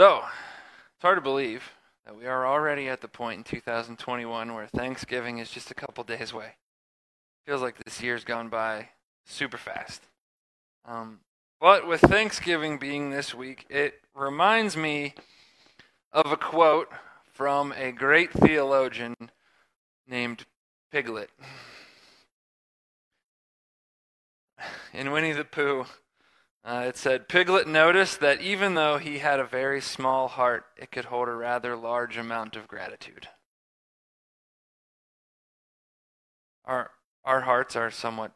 So, it's hard to believe that we are already at the point in 2021 where Thanksgiving is just a couple days away. Feels like this year's gone by super fast. But with Thanksgiving being this week, it reminds me of a quote from a great theologian named Piglet. In Winnie the Pooh, it said, "Piglet noticed that even though he had a very small heart, it could hold a rather large amount of gratitude." Our hearts are somewhat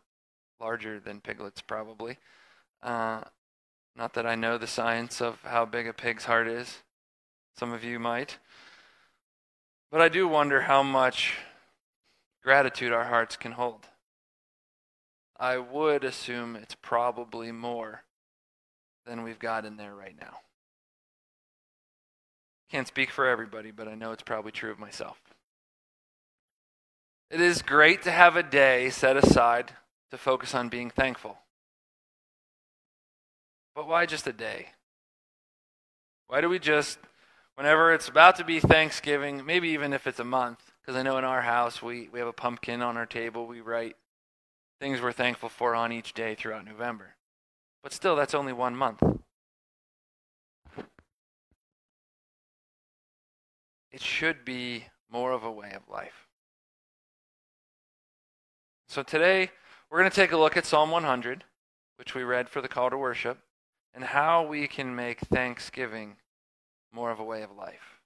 larger than Piglet's, probably. Not that I know the science of how big a pig's heart is. Some of you might. But I do wonder how much gratitude our hearts can hold. I would assume it's probably more than we've got in there right now. Can't speak for everybody, but I know it's probably true of myself. It is great to have a day set aside to focus on being thankful. But why just a day? Why do we just, whenever it's about to be Thanksgiving, maybe even if it's a month, because I know in our house we have a pumpkin on our table, we write things we're thankful for on each day throughout November. But still, that's only 1 month. It should be more of a way of life. So today, we're going to take a look at Psalm 100, which we read for the call to worship, and how we can make Thanksgiving more of a way of life.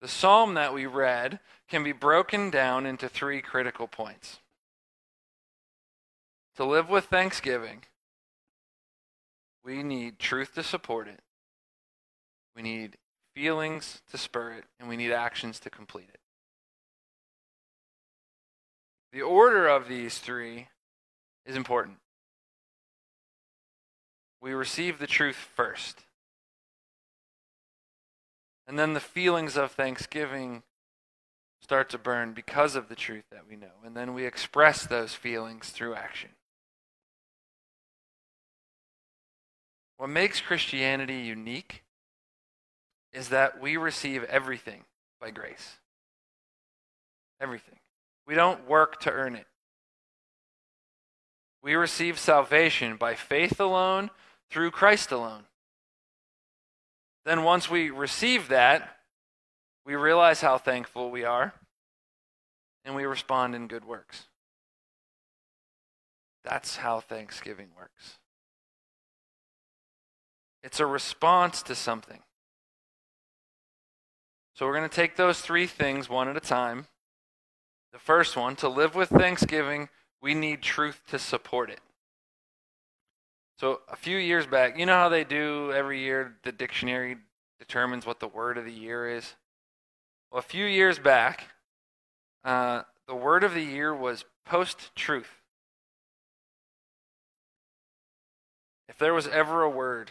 The psalm that we read can be broken down into 3 critical points. To live with thanksgiving, we need truth to support it, we need feelings to spur it, and we need actions to complete it. The order of these 3 is important. We receive the truth first. And then the feelings of thanksgiving start to burn because of the truth that we know. And then we express those feelings through action. What makes Christianity unique is that we receive everything by grace. Everything. We don't work to earn it. We receive salvation by faith alone, through Christ alone. Then once we receive that, we realize how thankful we are, and we respond in good works. That's how Thanksgiving works. It's a response to something. So we're going to take those 3 things one at a time. The first one, to live with thanksgiving, we need truth to support it. So a few years back, you know how they do every year, the dictionary determines what the word of the year is? Well, a few years back, the word of the year was post-truth. If there was ever a word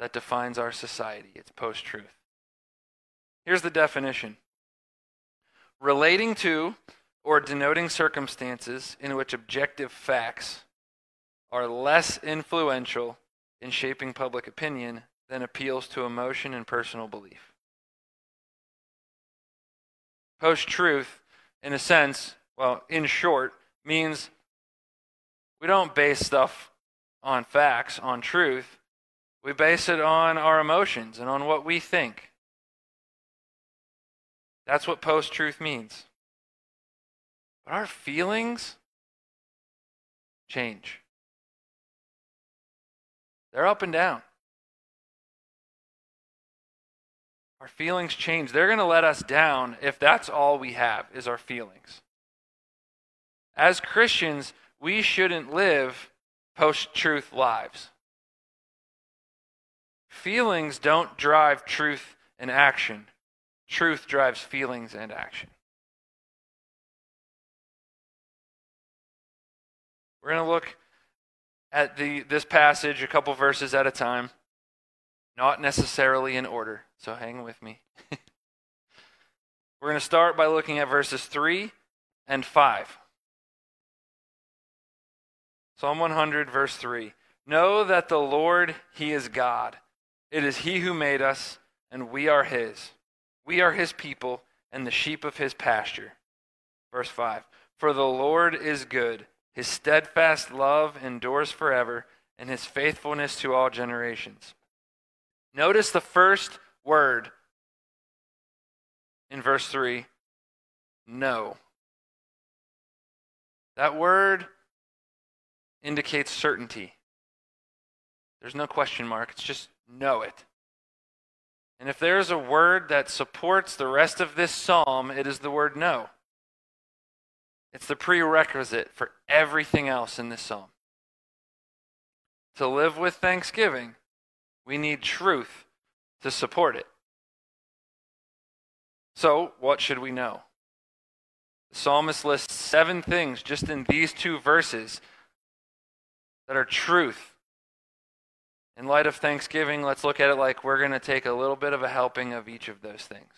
that defines our society, it's post-truth. Here's the definition. Relating to or denoting circumstances in which objective facts are less influential in shaping public opinion than appeals to emotion and personal belief. Post-truth, in a sense, well, in short, means we don't base stuff on facts, on truth. We base it on our emotions and on what we think. That's what post-truth means. But our feelings change. They're up and down. Our feelings change. They're going to let us down if that's all we have is our feelings. As Christians, we shouldn't live post-truth lives. Feelings don't drive truth and action. Truth drives feelings and action. We're going to look at this passage, a couple verses at a time, not necessarily in order, so hang with me. We're going to start by looking at verses 3 and 5. Psalm 100, verse 3. Know that the Lord, he is God. It is he who made us, and we are his. We are his people and the sheep of his pasture. Verse 5, for the Lord is good. His steadfast love endures forever, and his faithfulness to all generations. Notice the first word in verse 3, know. That word indicates certainty. There's no question mark. It's just know it. And if there is a word that supports the rest of this psalm, it is the word know. It's the prerequisite for everything else in this psalm. To live with thanksgiving, we need truth to support it. So, what should we know? The psalmist lists 7 things just in these 2 verses that are truth. In light of Thanksgiving, let's look at it like we're going to take a little bit of a helping of each of those things.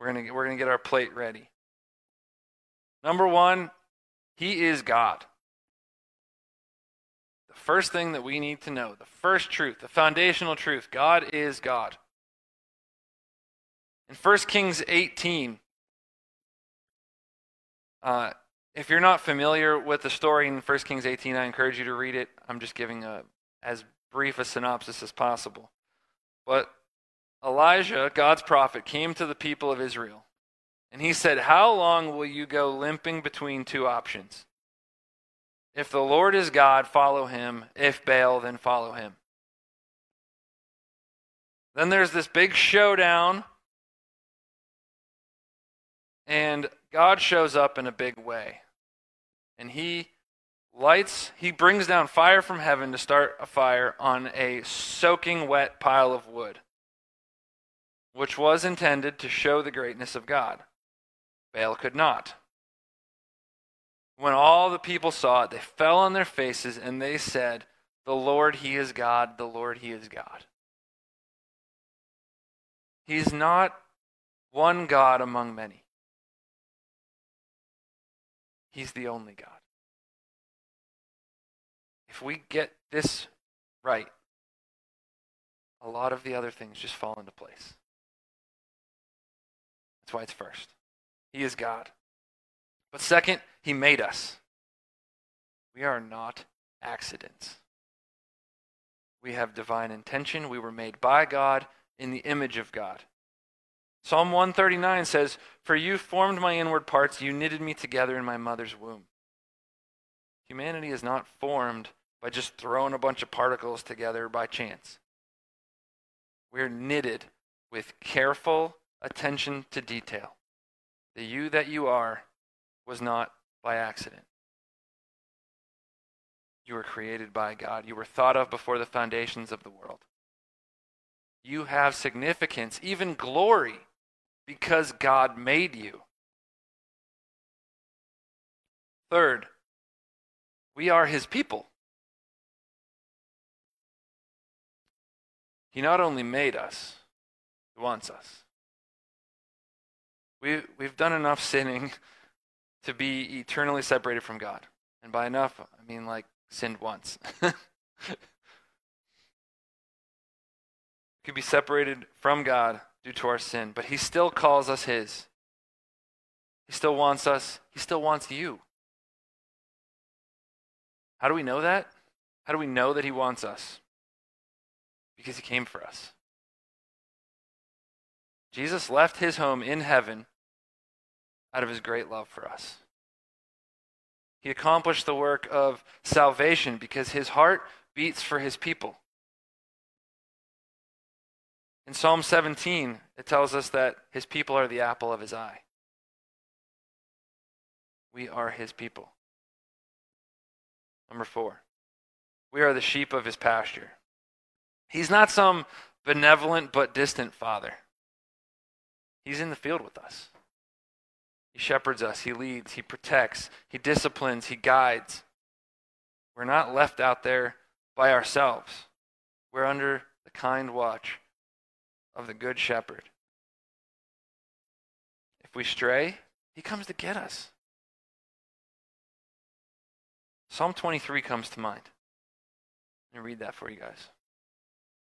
We're going to get our plate ready. Number 1, he is God. The first thing that we need to know, the first truth, the foundational truth, God is God. In First Kings 18, if you're not familiar with the story in First Kings 18, I encourage you to read it. I'm just giving as brief a synopsis as possible. But Elijah, God's prophet, came to the people of Israel, and he said, how long will you go limping between 2 options? If the Lord is God, follow him. If Baal, then follow him. Then there's this big showdown, and God shows up in a big way. And he brings down fire from heaven to start a fire on a soaking wet pile of wood, which was intended to show the greatness of God. Baal could not. When all the people saw it, they fell on their faces and they said, the Lord, he is God. The Lord, he is God. He's not one God among many. He's the only God. If we get this right, a lot of the other things just fall into place. That's why it's first. He is God. But second, he made us. We are not accidents. We have divine intention. We were made by God in the image of God. Psalm 139 says, for you formed my inward parts, you knitted me together in my mother's womb. Humanity is not formed by just throwing a bunch of particles together by chance. We're knitted with careful attention to detail. The you that you are was not by accident. You were created by God. You were thought of before the foundations of the world. You have significance, even glory, because God made you. Third, we are his people. He not only made us, he wants us. We've done enough sinning to be eternally separated from God. And by enough, I mean like sinned once. We could be separated from God due to our sin, but he still calls us his. He still wants us. He still wants you. How do we know that? How do we know that he wants us? Because he came for us. Jesus left his home in heaven out of his great love for us. He accomplished the work of salvation because his heart beats for his people. In Psalm 17, it tells us that his people are the apple of his eye. We are his people. Number 4, we are the sheep of his pasture. He's not some benevolent but distant father. He's in the field with us. He shepherds us, he leads, he protects, he disciplines, he guides. We're not left out there by ourselves. We're under the kind watch of the good shepherd. If we stray, he comes to get us. Psalm 23 comes to mind. read that for you guys.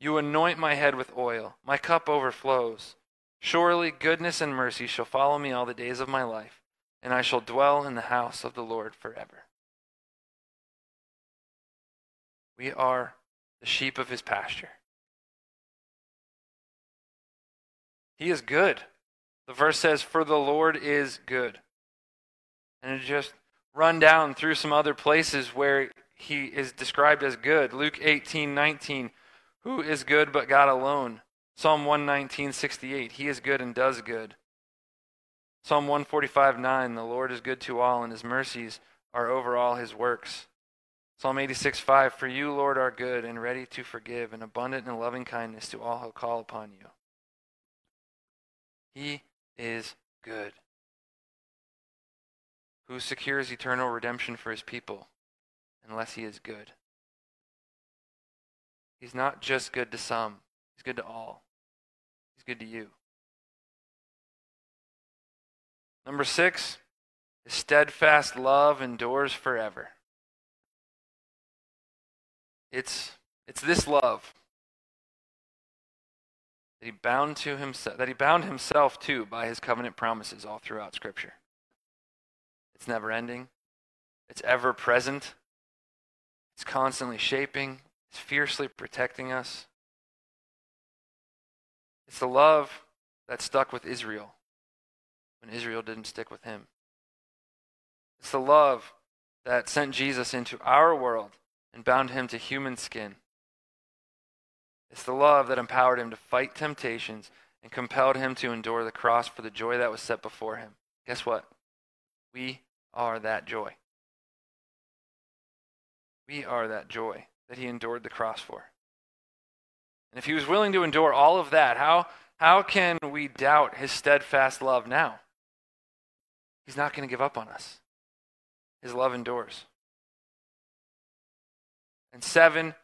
You anoint my head with oil. My cup overflows. Surely goodness and mercy shall follow me all the days of my life, and I shall dwell in the house of the Lord forever. We are the sheep of his pasture. He is good. The verse says, for the Lord is good. And it just run down through some other places where he is described as good. Luke 18:19, who is good but God alone? Psalm 119:68, he is good and does good. Psalm 145:9, the Lord is good to all, and his mercies are over all his works. Psalm 86:5, for you, Lord, are good and ready to forgive, and abundant in loving kindness to all who call upon you. He is good, who secures eternal redemption for his people, unless he is good. He's not just good to some. He's good to all. He's good to you. Number 6, his steadfast love endures forever. It's this love that he bound himself to by his covenant promises all throughout Scripture. It's never ending. It's ever present. It's constantly shaping. It's fiercely protecting us. It's the love that stuck with Israel when Israel didn't stick with him. It's the love that sent Jesus into our world and bound him to human skin. It's the love that empowered him to fight temptations and compelled him to endure the cross for the joy that was set before him. Guess what? We are that joy. We are that joy that he endured the cross for. And if he was willing to endure all of that, how can we doubt his steadfast love now? He's not going to give up on us. His love endures. And 7,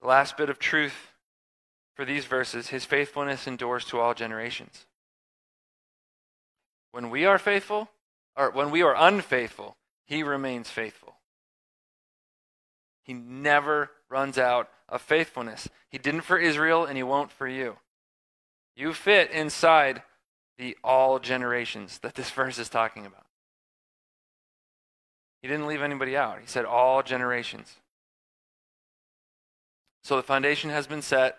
the last bit of truth for these verses, his faithfulness endures to all generations. When we are faithful, or when we are unfaithful, he remains faithful. He never runs out of faithfulness. He didn't for Israel, and he won't for you. You fit inside the all generations that this verse is talking about. He didn't leave anybody out. He said all generations. So the foundation has been set.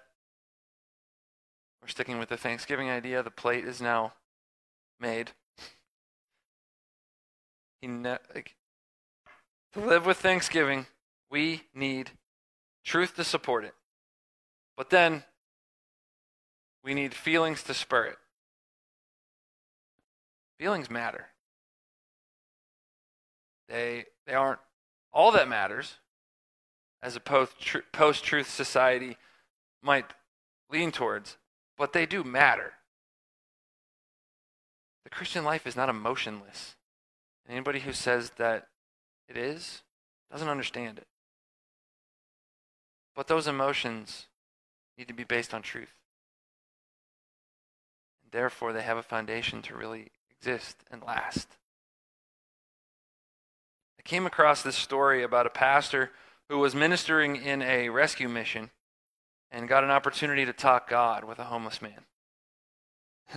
We're sticking with the Thanksgiving idea. The plate is now made. To live with Thanksgiving, we need truth to support it. But then, we need feelings to spur it. Feelings matter. They aren't all that matters, as a post-truth society might lean towards, but they do matter. The Christian life is not emotionless. Anybody who says that it is doesn't understand it. But those emotions need to be based on truth. And therefore, they have a foundation to really exist and last. I came across this story about a pastor who was ministering in a rescue mission and got an opportunity to talk God with a homeless man.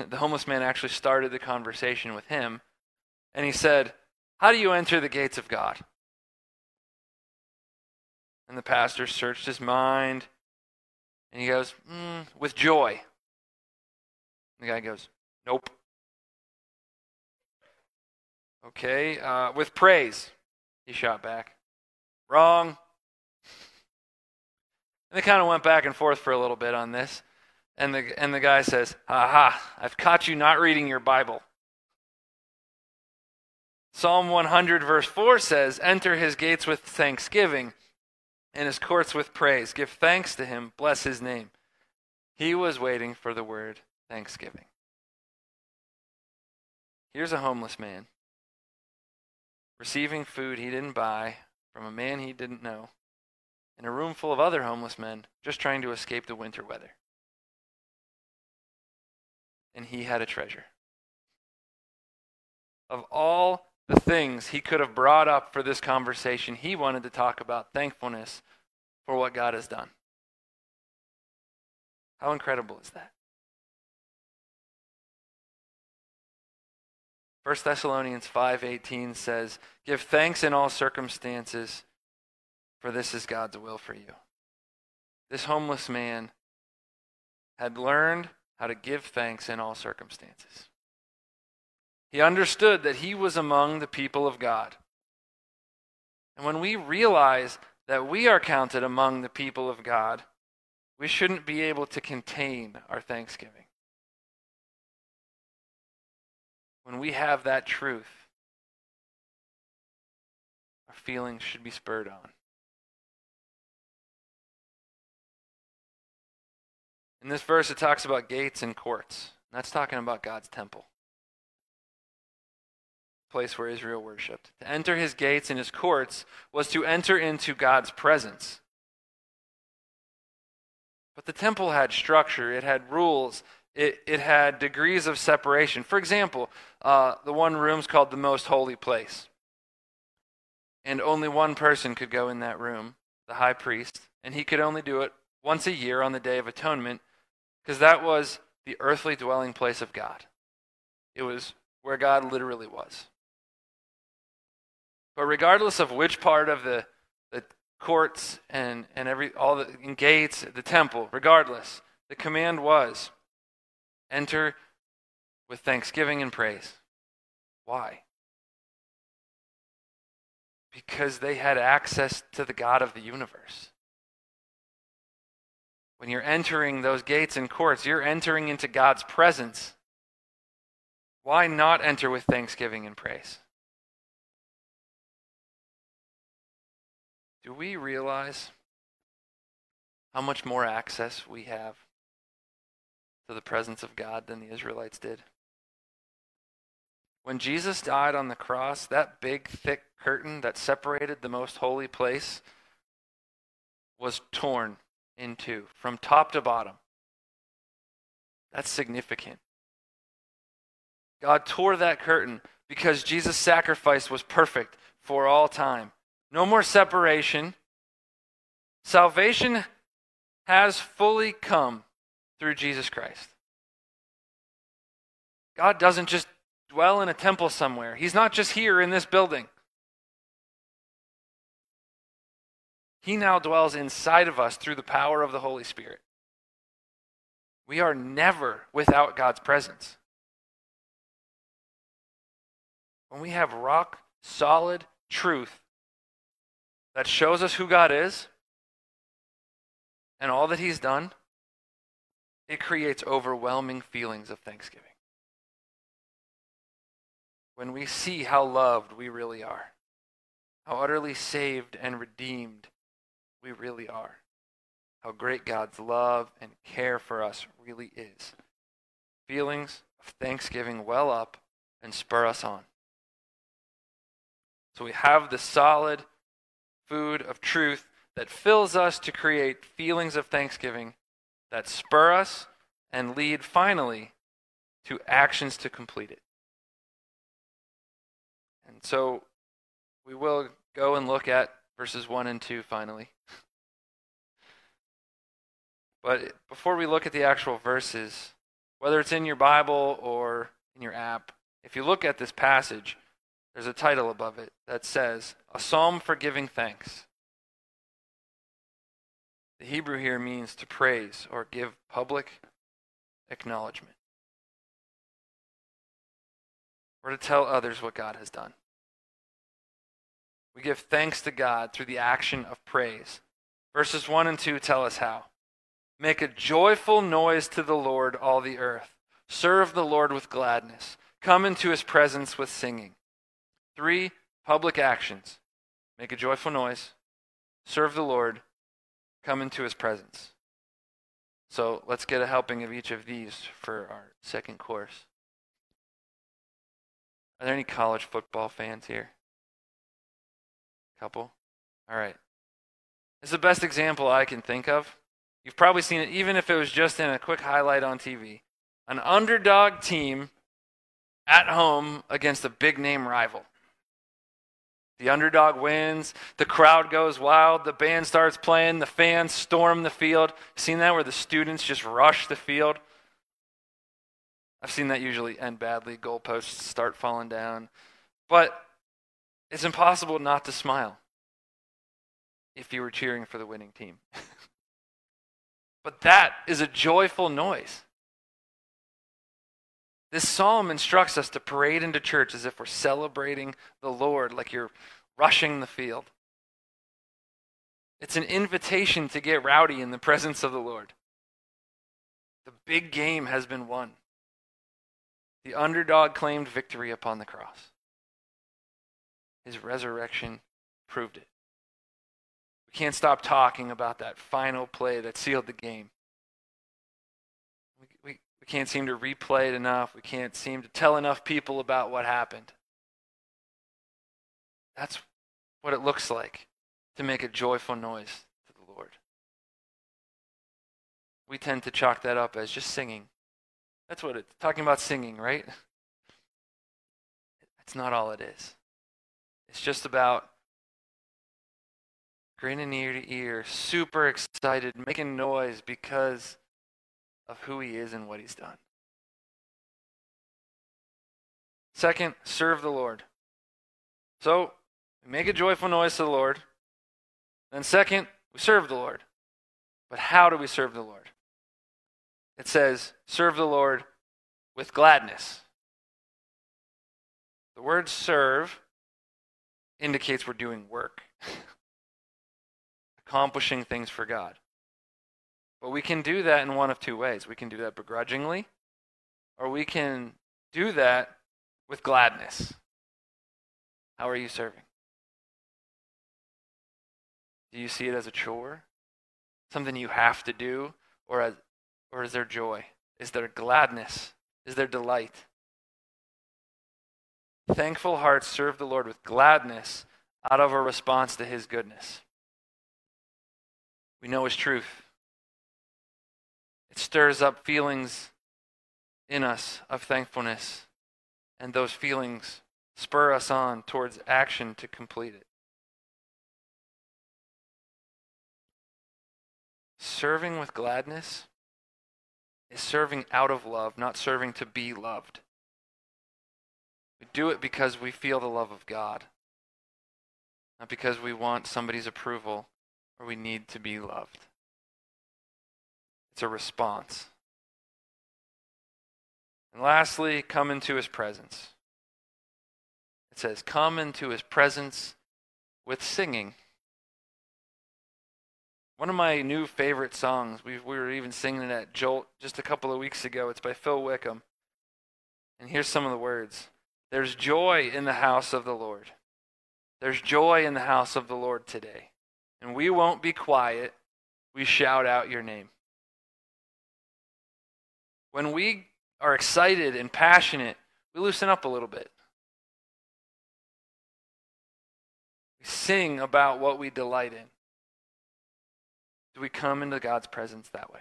The homeless man actually started the conversation with him. And he said, how do you enter the gates of God? And the pastor searched his mind, and he goes, with joy. And the guy goes, nope. Okay, with praise, he shot back. Wrong. And they kind of went back and forth for a little bit on this. And the guy says, aha, I've caught you not reading your Bible. Psalm 100 verse 4 says, enter his gates with thanksgiving and his courts with praise. Give thanks to him. Bless his name. He was waiting for the word thanksgiving. Here's a homeless man receiving food he didn't buy from a man he didn't know in a room full of other homeless men just trying to escape the winter weather. And he had a treasure. Of all the things he could have brought up for this conversation, he wanted to talk about thankfulness for what God has done. How incredible is that? 1 Thessalonians 5:18 says, "Give thanks in all circumstances, for this is God's will for you." This homeless man had learned how to give thanks in all circumstances. He understood that he was among the people of God. And when we realize that we are counted among the people of God, we shouldn't be able to contain our thanksgiving. When we have that truth, our feelings should be spurred on. In this verse, it talks about gates and courts. And that's talking about God's temple, the place where Israel worshipped. To enter his gates and his courts was to enter into God's presence. But the temple had structure, it had rules, it had degrees of separation. For example, the one room's called the most holy place. And only one person could go in that room, the high priest, and he could only do it once a year on the Day of Atonement, because that was the earthly dwelling place of God. It was where God literally was. But regardless of which part of the courts and all the and gates, the temple, regardless, the command was, enter with thanksgiving and praise. Why? Because they had access to the God of the universe. When you're entering those gates and courts, you're entering into God's presence. Why not enter with thanksgiving and praise? Do we realize how much more access we have to the presence of God than the Israelites did? When Jesus died on the cross, that big, thick curtain that separated the most holy place was torn in two, from top to bottom. That's significant. God tore that curtain because Jesus' sacrifice was perfect for all time. No more separation. Salvation has fully come through Jesus Christ. God doesn't just dwell in a temple somewhere. He's not just here in this building. He now dwells inside of us through the power of the Holy Spirit. We are never without God's presence. When we have rock solid truth that shows us who God is and all that he's done, it creates overwhelming feelings of thanksgiving. When we see how loved we really are, how utterly saved and redeemed we really are, how great God's love and care for us really is, feelings of thanksgiving well up and spur us on. So we have the solid food of truth that fills us to create feelings of thanksgiving that spur us and lead, finally, to actions to complete it. And so we will go and look at verses 1 and 2, finally. But before we look at the actual verses, whether it's in your Bible or in your app, if you look at this passage, there's a title above it that says, "A Psalm for Giving Thanks." The Hebrew here means to praise or give public acknowledgement, or to tell others what God has done. We give thanks to God through the action of praise. Verses 1 and 2 tell us how. "Make a joyful noise to the Lord, all the earth. Serve the Lord with gladness. Come into his presence with singing." Three public actions: make a joyful noise, serve the Lord, come into his presence. So let's get a helping of each of these for our second course. Are there any college football fans here? Couple? All right. It's the best example I can think of. You've probably seen it, even if it was just in a quick highlight on TV. An underdog team at home against a big-name rival. The underdog wins, the crowd goes wild, the band starts playing, the fans storm the field. Seen that where the students just rush the field? I've seen that usually end badly. Goalposts start falling down. But it's impossible not to smile if you were cheering for the winning team. But that is a joyful noise. This psalm instructs us to parade into church as if we're celebrating the Lord, like you're rushing the field. It's an invitation to get rowdy in the presence of the Lord. The big game has been won. The underdog claimed victory upon the cross. His resurrection proved it. We can't stop talking about that final play that sealed the game. We can't seem to replay it enough. We can't seem to tell enough people about what happened. That's what it looks like to make a joyful noise to the Lord. We tend to chalk that up as just singing. That's what it's talking about, singing, right? That's not all it is. It's just about grinning ear to ear, super excited, making noise because of who he is and what he's done. Second, serve the Lord. So, we make a joyful noise to the Lord. Then second, we serve the Lord. But how do we serve the Lord? It says, serve the Lord with gladness. The word serve indicates we're doing work, accomplishing things for God. But we can do that in one of two ways. We can do that begrudgingly, or we can do that with gladness. How are you serving? Do you see it as a chore? Something you have to do? Or is there joy? Is there gladness? Is there delight? Thankful hearts serve the Lord with gladness out of a response to his goodness. We know his truth. Stirs up feelings in us of thankfulness, and those feelings spur us on towards action to complete it. Serving with gladness is serving out of love, not serving to be loved. We do it because we feel the love of God, not because we want somebody's approval or we need to be loved. It's a response. And lastly, come into his presence. It says, come into his presence with singing. One of my new favorite songs, we were even singing it at Jolt just a couple of weeks ago. It's by Phil Wickham. And here's some of the words. There's joy in the house of the Lord. There's joy in the house of the Lord today. And we won't be quiet. We shout out your name. When we are excited and passionate, we loosen up a little bit. We sing about what we delight in. Do we come into God's presence that way?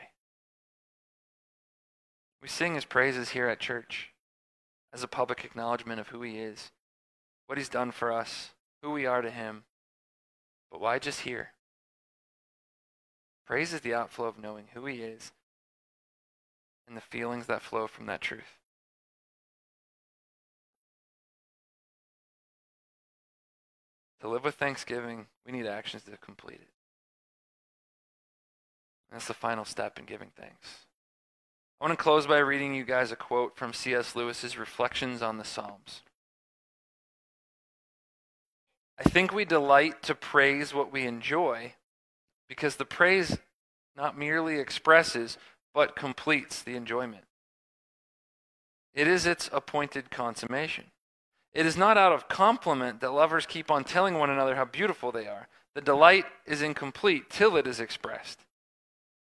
We sing his praises here at church as a public acknowledgement of who he is, what he's done for us, who we are to him. But why just here? Praise is the outflow of knowing who he is and the feelings that flow from that truth. To live with thanksgiving, we need actions to complete it. That's the final step in giving thanks. I want to close by reading you guys a quote from C.S. Lewis's Reflections on the Psalms. I think we delight to praise what we enjoy because the praise not merely expresses but completes the enjoyment. It is its appointed consummation. It is not out of compliment that lovers keep on telling one another how beautiful they are. The delight is incomplete till it is expressed.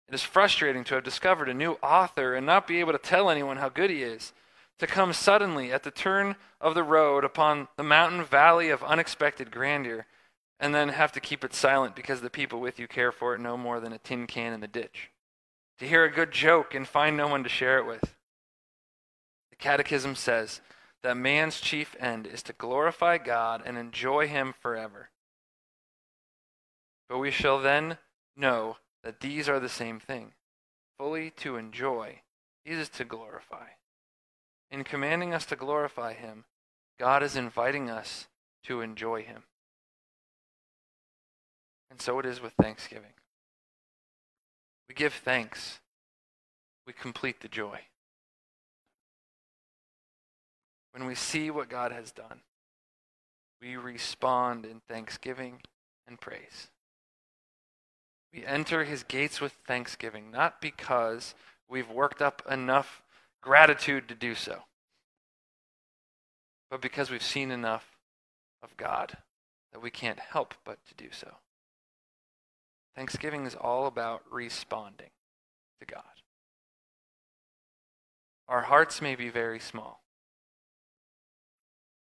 It is frustrating to have discovered a new author and not be able to tell anyone how good he is, to come suddenly at the turn of the road upon the mountain valley of unexpected grandeur, and then have to keep it silent because the people with you care for it no more than a tin can in the ditch. To hear a good joke and find no one to share it with. The Catechism says that man's chief end is to glorify God and enjoy him forever. But we shall then know that these are the same thing. Fully to enjoy is to glorify. In commanding us to glorify him, God is inviting us to enjoy him. And so it is with thanksgiving. We give thanks. We complete the joy. When we see what God has done, we respond in thanksgiving and praise. We enter his gates with thanksgiving, not because we've worked up enough gratitude to do so, but because we've seen enough of God that we can't help but to do so. Thanksgiving is all about responding to God. Our hearts may be very small,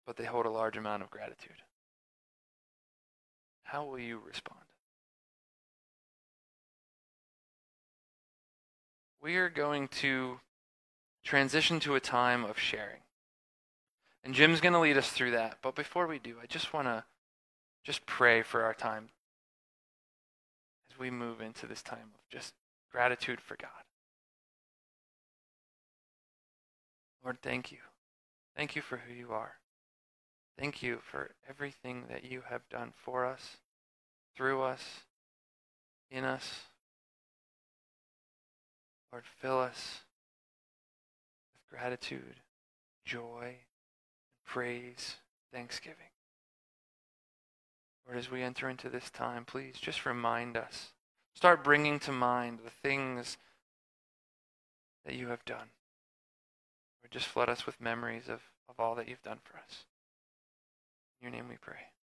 but they hold a large amount of gratitude. How will you respond? We are going to transition to a time of sharing. And Jim's going to lead us through that. But before we do, I just want to pray for our time as we move into this time of just gratitude for God. Lord, thank you. Thank you for who you are. Thank you for everything that you have done for us, through us, in us. Lord, fill us with gratitude, joy, praise, thanksgiving. Lord, as we enter into this time, please just remind us. Start bringing to mind the things that you have done. Lord, just flood us with memories of all that you've done for us. In your name we pray.